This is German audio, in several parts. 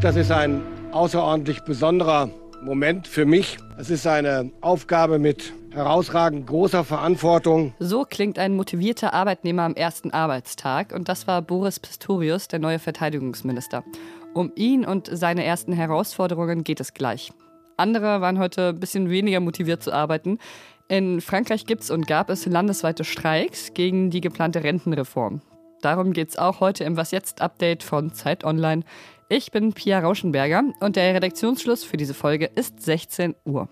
Das ist ein außerordentlich besonderer Moment für mich. Es ist eine Aufgabe mit herausragend großer Verantwortung. So klingt ein motivierter Arbeitnehmer am ersten Arbeitstag. Und das war Boris Pistorius, der neue Verteidigungsminister. Um ihn und seine ersten Herausforderungen geht es gleich. Andere waren heute ein bisschen weniger motiviert zu arbeiten. In Frankreich gibt es und gab es landesweite Streiks gegen die geplante Rentenreform. Darum geht es auch heute im Was-Jetzt-Update von Zeit Online. Ich bin Pia Rauschenberger und der Redaktionsschluss für diese Folge ist 16 Uhr.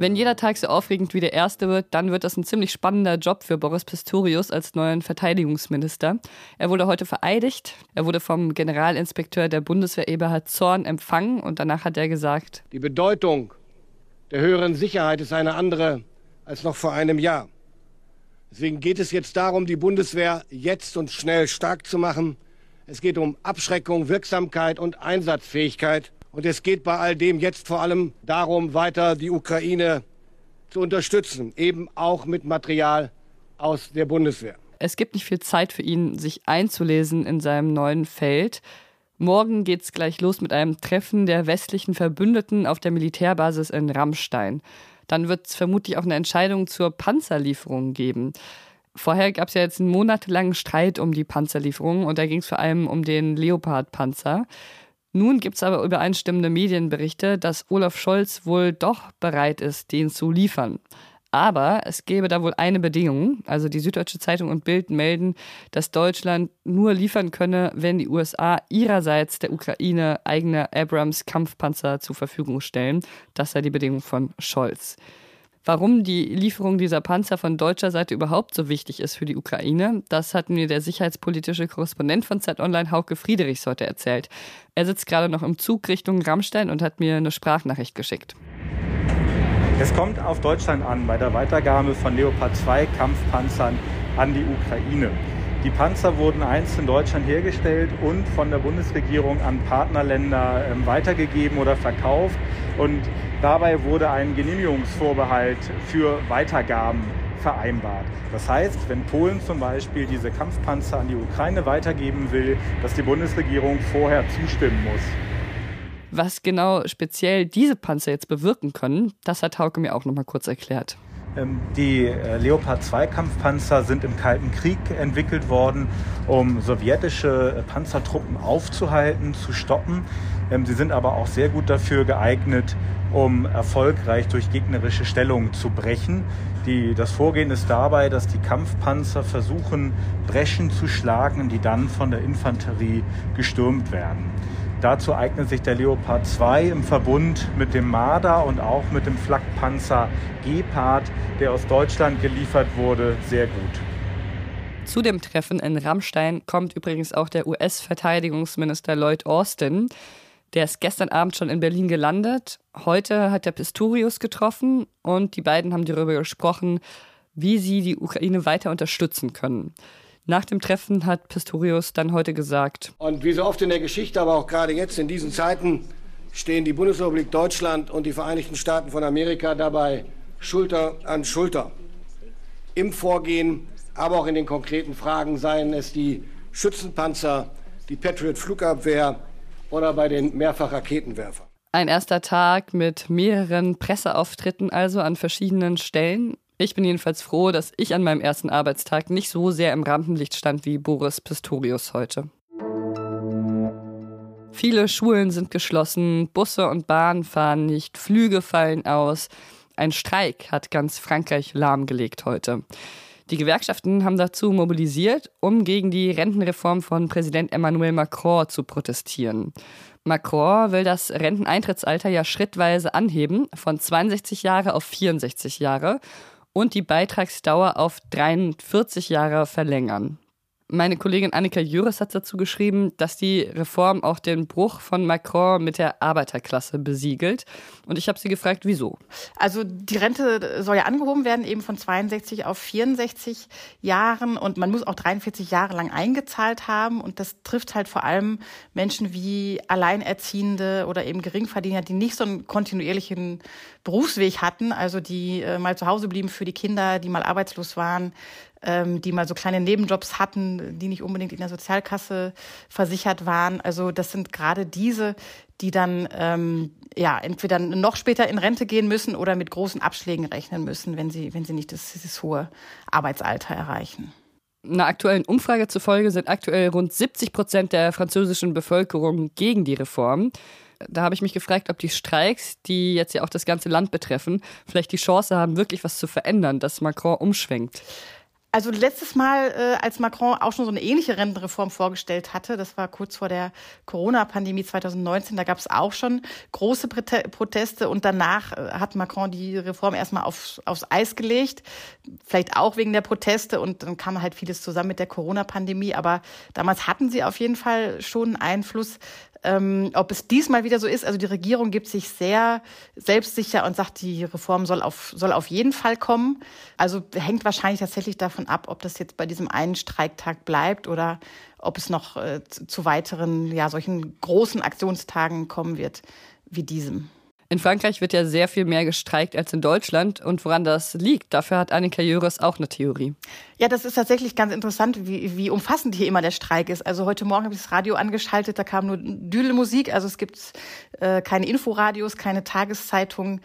Wenn jeder Tag so aufregend wie der erste wird, dann wird das ein ziemlich spannender Job für Boris Pistorius als neuen Verteidigungsminister. Er wurde heute vereidigt. Er wurde vom Generalinspekteur der Bundeswehr Eberhard Zorn empfangen und danach hat er gesagt: Die Bedeutung der höheren Sicherheit ist eine andere als noch vor einem Jahr. Deswegen geht es jetzt darum, die Bundeswehr jetzt und schnell stark zu machen. Es geht um Abschreckung, Wirksamkeit und Einsatzfähigkeit. Und es geht bei all dem jetzt vor allem darum, weiter die Ukraine zu unterstützen, eben auch mit Material aus der Bundeswehr. Es gibt nicht viel Zeit für ihn, sich einzulesen in seinem neuen Feld. Morgen geht's gleich los mit einem Treffen der westlichen Verbündeten auf der Militärbasis in Ramstein. Dann wird es vermutlich auch eine Entscheidung zur Panzerlieferung geben. Vorher gab es ja jetzt einen monatelangen Streit um die Panzerlieferung und da ging es vor allem um den Leopard-Panzer. Nun gibt es aber übereinstimmende Medienberichte, dass Olaf Scholz wohl doch bereit ist, den zu liefern. Aber es gäbe da wohl eine Bedingung. Also die Süddeutsche Zeitung und Bild melden, dass Deutschland nur liefern könne, wenn die USA ihrerseits der Ukraine eigene Abrams Kampfpanzer zur Verfügung stellen. Das sei die Bedingung von Scholz. Warum die Lieferung dieser Panzer von deutscher Seite überhaupt so wichtig ist für die Ukraine, das hat mir der sicherheitspolitische Korrespondent von Zeit Online, Hauke Friedrichs, heute erzählt. Er sitzt gerade noch im Zug Richtung Ramstein und hat mir eine Sprachnachricht geschickt. Es kommt auf Deutschland an bei der Weitergabe von Leopard 2 Kampfpanzern an die Ukraine. Die Panzer wurden einst in Deutschland hergestellt und von der Bundesregierung an Partnerländer weitergegeben oder verkauft. Und dabei wurde ein Genehmigungsvorbehalt für Weitergaben vereinbart. Das heißt, wenn Polen zum Beispiel diese Kampfpanzer an die Ukraine weitergeben will, dass die Bundesregierung vorher zustimmen muss. Was genau speziell diese Panzer jetzt bewirken können, das hat Hauke mir auch noch mal kurz erklärt. Die Leopard 2 Kampfpanzer sind im Kalten Krieg entwickelt worden, um sowjetische Panzertruppen aufzuhalten, zu stoppen. Sie sind aber auch sehr gut dafür geeignet, um erfolgreich durch gegnerische Stellungen zu brechen. Das Vorgehen ist dabei, dass die Kampfpanzer versuchen, Breschen zu schlagen, die dann von der Infanterie gestürmt werden. Dazu eignet sich der Leopard 2 im Verbund mit dem Marder und auch mit dem Flakpanzer Gepard, der aus Deutschland geliefert wurde, sehr gut. Zu dem Treffen in Ramstein kommt übrigens auch der US-Verteidigungsminister Lloyd Austin. Der ist gestern Abend schon in Berlin gelandet. Heute hat der Pistorius getroffen und die beiden haben darüber gesprochen, wie sie die Ukraine weiter unterstützen können. Nach dem Treffen hat Pistorius dann heute gesagt: Und wie so oft in der Geschichte, aber auch gerade jetzt in diesen Zeiten, stehen die Bundesrepublik Deutschland und die Vereinigten Staaten von Amerika dabei Schulter an Schulter. Im Vorgehen, aber auch in den konkreten Fragen, seien es die Schützenpanzer, die Patriot-Flugabwehr oder bei den Mehrfachraketenwerfern. Ein erster Tag mit mehreren Presseauftritten also an verschiedenen Stellen. Ich bin jedenfalls froh, dass ich an meinem ersten Arbeitstag nicht so sehr im Rampenlicht stand wie Boris Pistorius heute. Viele Schulen sind geschlossen, Busse und Bahnen fahren nicht, Flüge fallen aus. Ein Streik hat ganz Frankreich lahmgelegt heute. Die Gewerkschaften haben dazu mobilisiert, um gegen die Rentenreform von Präsident Emmanuel Macron zu protestieren. Macron will das Renteneintrittsalter ja schrittweise anheben, von 62 Jahre auf 64 Jahre. Und die Beitragsdauer auf 43 Jahre verlängern. Meine Kollegin Annika Jüris hat dazu geschrieben, dass die Reform auch den Bruch von Macron mit der Arbeiterklasse besiegelt. Und ich habe sie gefragt, wieso? Also die Rente soll ja angehoben werden, eben von 62 auf 64 Jahren. Und man muss auch 43 Jahre lang eingezahlt haben. Und das trifft halt vor allem Menschen wie Alleinerziehende oder eben Geringverdiener, die nicht so einen kontinuierlichen Berufsweg hatten, also die mal zu Hause blieben für die Kinder, die mal arbeitslos waren, die mal so kleine Nebenjobs hatten, die nicht unbedingt in der Sozialkasse versichert waren. Also das sind gerade diese, die dann entweder noch später in Rente gehen müssen oder mit großen Abschlägen rechnen müssen, wenn sie nicht dieses hohe Arbeitsalter erreichen. Einer aktuellen Umfrage zufolge sind aktuell rund 70% der französischen Bevölkerung gegen die Reform. Da habe ich mich gefragt, ob die Streiks, die jetzt ja auch das ganze Land betreffen, vielleicht die Chance haben, wirklich was zu verändern, dass Macron umschwenkt. Also letztes Mal, als Macron auch schon so eine ähnliche Rentenreform vorgestellt hatte, das war kurz vor der Corona-Pandemie 2019, da gab es auch schon große Proteste und danach hat Macron die Reform erstmal aufs Eis gelegt, vielleicht auch wegen der Proteste und dann kam halt vieles zusammen mit der Corona-Pandemie, aber damals hatten sie auf jeden Fall schon einen Einfluss. Ob es diesmal wieder so ist, also die Regierung gibt sich sehr selbstsicher und sagt, die Reform soll auf jeden Fall kommen. Also hängt wahrscheinlich tatsächlich davon ab, ob das jetzt bei diesem einen Streiktag bleibt oder ob es noch zu weiteren, ja, solchen großen Aktionstagen kommen wird wie diesem. In Frankreich wird ja sehr viel mehr gestreikt als in Deutschland. Und woran das liegt, dafür hat Annika Jüris auch eine Theorie. Ja, das ist tatsächlich ganz interessant, wie umfassend hier immer der Streik ist. Also heute Morgen habe ich das Radio angeschaltet, da kam nur Düdelmusik. Also es gibt keine Inforadios, keine Tageszeitungen.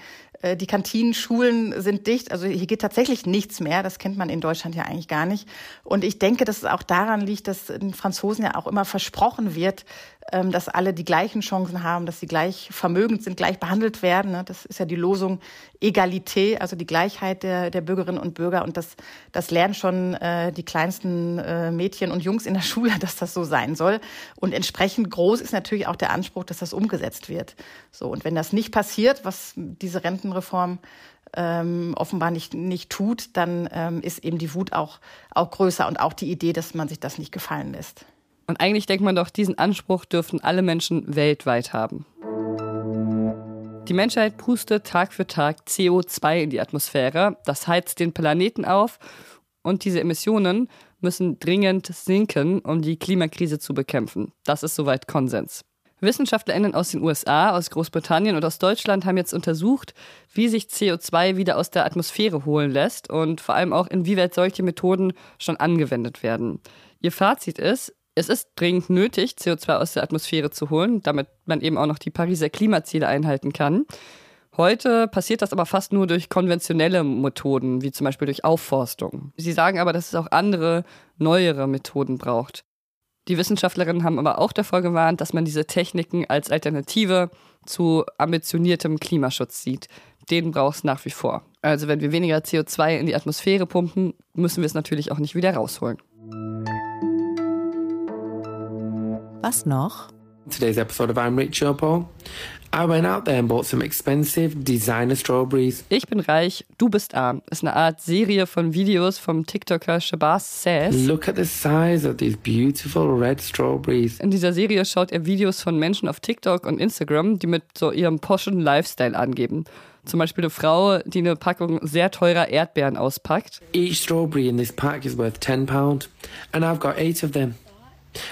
Die Kantinen, Schulen sind dicht. Also hier geht tatsächlich nichts mehr. Das kennt man in Deutschland ja eigentlich gar nicht. Und ich denke, dass es auch daran liegt, dass den Franzosen ja auch immer versprochen wird, dass alle die gleichen Chancen haben, dass sie gleich vermögend sind, gleich behandelt werden. Das ist ja die Losung Egalité, also die Gleichheit der Bürgerinnen und Bürger. Und das lernen schon die kleinsten Mädchen und Jungs in der Schule, dass das so sein soll. Und entsprechend groß ist natürlich auch der Anspruch, dass das umgesetzt wird. So, und wenn das nicht passiert, was diese Rentenreform offenbar nicht tut, dann ist eben die Wut auch größer und auch die Idee, dass man sich das nicht gefallen lässt. Und eigentlich denkt man doch, diesen Anspruch dürften alle Menschen weltweit haben. Die Menschheit pustet Tag für Tag CO2 in die Atmosphäre. Das heizt den Planeten auf. Und diese Emissionen müssen dringend sinken, um die Klimakrise zu bekämpfen. Das ist soweit Konsens. WissenschaftlerInnen aus den USA, aus Großbritannien und aus Deutschland haben jetzt untersucht, wie sich CO2 wieder aus der Atmosphäre holen lässt und vor allem auch, inwieweit solche Methoden schon angewendet werden. Ihr Fazit ist, es ist dringend nötig, CO2 aus der Atmosphäre zu holen, damit man eben auch noch die Pariser Klimaziele einhalten kann. Heute passiert das aber fast nur durch konventionelle Methoden, wie zum Beispiel durch Aufforstung. Sie sagen aber, dass es auch andere, neuere Methoden braucht. Die Wissenschaftlerinnen haben aber auch davor gewarnt, dass man diese Techniken als Alternative zu ambitioniertem Klimaschutz sieht. Den braucht es nach wie vor. Also wenn wir weniger CO2 in die Atmosphäre pumpen, müssen wir es natürlich auch nicht wieder rausholen. Was noch? Today's episode of I'm Rich, You're Poor. I went out there and bought some expensive designer strawberries. Ich bin reich, du bist arm. Ist eine Art Serie von Videos vom TikToker Shabazz Sass. Look at the size of these beautiful red strawberries. In dieser Serie schaut er Videos von Menschen auf TikTok und Instagram, die mit so ihrem poschen Lifestyle angeben. Zum Beispiel eine Frau, die eine Packung sehr teurer Erdbeeren auspackt. Each strawberry in this pack is worth £10 and I've got 8 of them.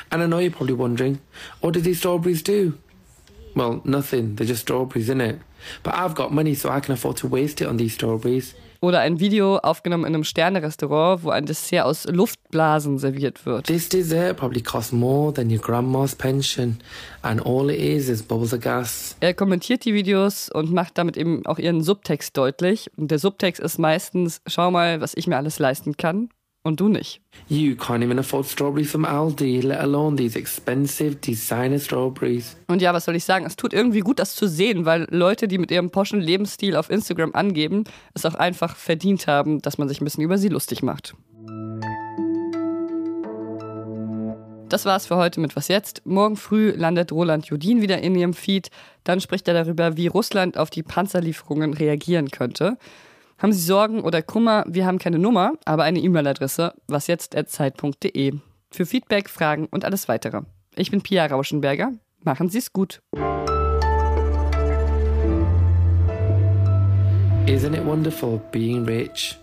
And I know you're probably wondering, what do these strawberries do? Well, nothing, they're just strawberries, innit? But I've got money, so I can afford to waste it on these strawberries. Oder ein Video aufgenommen in einem Sterne-Restaurant, wo ein Dessert aus Luftblasen serviert wird. This dessert probably costs more than your grandma's pension. And all it is bubbles of gas. Er kommentiert die Videos und macht damit eben auch ihren Subtext deutlich. Und der Subtext ist meistens, schau mal, was ich mir alles leisten kann. Und du nicht. You can't even afford strawberries from Aldi, let alone these expensive designer strawberries. Und ja, was soll ich sagen? Es tut irgendwie gut, das zu sehen, weil Leute, die mit ihrem poschen Lebensstil auf Instagram angeben, es auch einfach verdient haben, dass man sich ein bisschen über sie lustig macht. Das war's für heute mit Was jetzt? Morgen früh landet Roland Judin wieder in ihrem Feed. Dann spricht er darüber, wie Russland auf die Panzerlieferungen reagieren könnte. Haben Sie Sorgen oder Kummer? Wir haben keine Nummer, aber eine E-Mail-Adresse, wasjetzt@zeit.de. Für Feedback, Fragen und alles Weitere. Ich bin Pia Rauschenberger. Machen Sie es gut. Isn't it wonderful being rich?